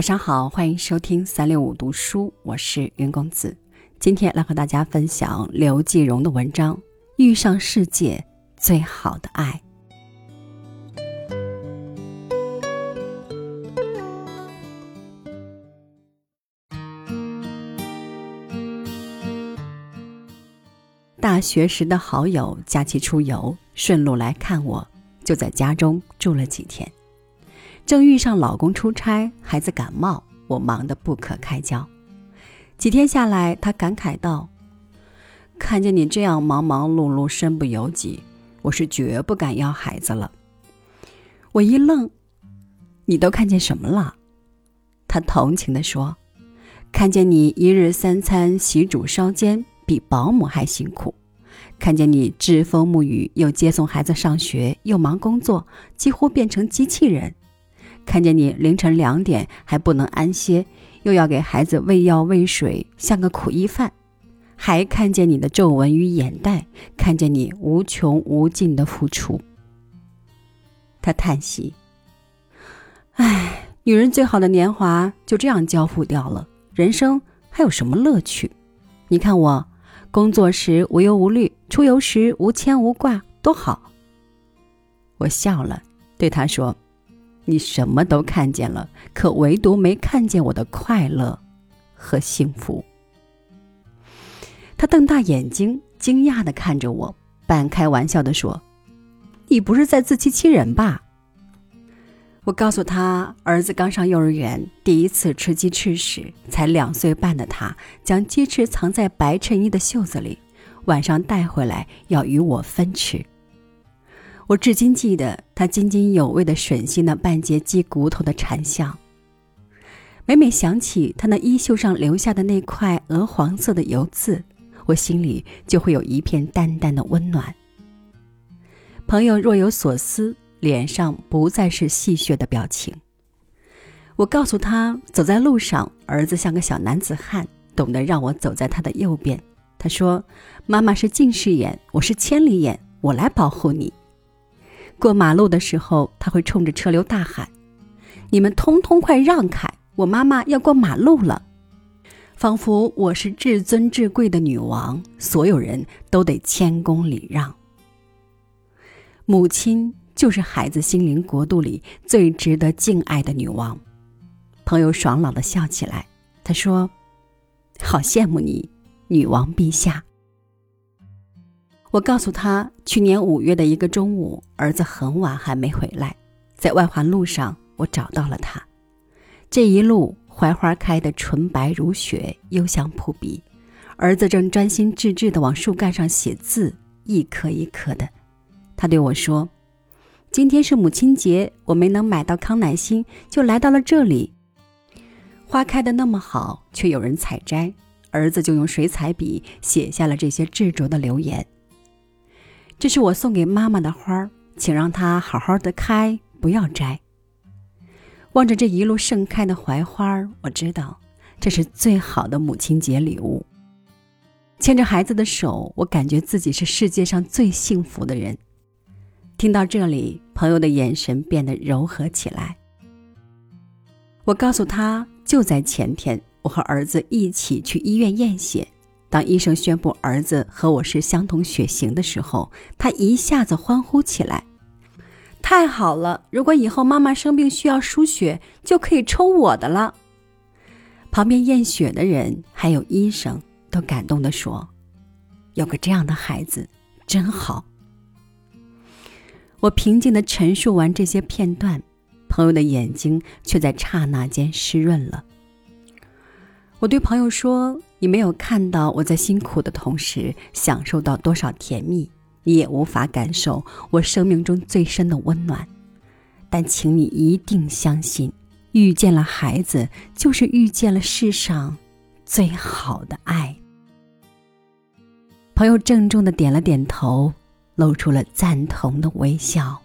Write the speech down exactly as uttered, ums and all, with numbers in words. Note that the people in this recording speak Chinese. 晚上好，欢迎收听三六五读书，我是云公子。今天来和大家分享刘继荣的文章《遇上世界最好的爱》。大学时的好友假期出游，顺路来看我，就在家中住了几天。正遇上老公出差，孩子感冒，我忙得不可开交。几天下来，他感慨道：看见你这样忙忙碌碌，身不由己，我是绝不敢要孩子了。我一愣，你都看见什么了？他同情地说：看见你一日三餐洗煮烧煎，比保姆还辛苦。看见你栉风沐雨，又接送孩子上学，又忙工作，几乎变成机器人。看见你凌晨两点还不能安歇，又要给孩子喂药喂水，像个苦役犯。还看见你的皱纹与眼袋，看见你无穷无尽的付出。他叹息：唉，女人最好的年华就这样交付掉了，人生还有什么乐趣？你看我工作时无忧无虑，出游时无牵无挂，多好。我笑了，对他说：你什么都看见了，可唯独没看见我的快乐和幸福。他瞪大眼睛，惊讶地看着我，半开玩笑地说：你不是在自欺欺人吧？我告诉他，儿子刚上幼儿园，第一次吃鸡翅时，才两岁半的他将鸡翅藏在白衬衣的袖子里，晚上带回来要与我分吃。我至今记得他津津有味地吮吸那半截鸡骨头的馋相，每每想起他那衣袖上留下的那块鹅黄色的油渍，我心里就会有一片淡淡的温暖。朋友若有所思，脸上不再是戏谑的表情。我告诉他，走在路上，儿子像个小男子汉，懂得让我走在他的右边。他说：妈妈是近视眼，我是千里眼，我来保护你。过马路的时候，他会冲着车流大喊：你们通通快让开，我妈妈要过马路了。仿佛我是至尊至贵的女王，所有人都得谦恭礼让。母亲就是孩子心灵国度里最值得敬爱的女王。朋友爽朗地笑起来，他说：好羡慕你，女王陛下。我告诉他，去年五月的一个中午，儿子很晚还没回来，在外环路上我找到了他。这一路槐花开得纯白如雪，幽香扑鼻，儿子正专心致志地往树干上写字，一颗一颗的。他对我说：今天是母亲节，我没能买到康乃馨，就来到了这里。花开得那么好，却有人采摘，儿子就用水彩笔写下了这些执着的留言。这是我送给妈妈的花，请让它好好的开，不要摘。望着这一路盛开的槐花，我知道这是最好的母亲节礼物。牵着孩子的手，我感觉自己是世界上最幸福的人。听到这里，朋友的眼神变得柔和起来。我告诉他，就在前天，我和儿子一起去医院验血。当医生宣布儿子和我是相同血型的时候，他一下子欢呼起来：太好了，如果以后妈妈生病需要输血，就可以抽我的了。旁边验血的人还有医生都感动地说：有个这样的孩子真好。我平静地陈述完这些片段，朋友的眼睛却在刹那间湿润了。我对朋友说：你没有看到我在辛苦的同时享受到多少甜蜜，你也无法感受我生命中最深的温暖。但请你一定相信，遇见了孩子，就是遇见了世上最好的爱。朋友郑重地点了点头，露出了赞同的微笑。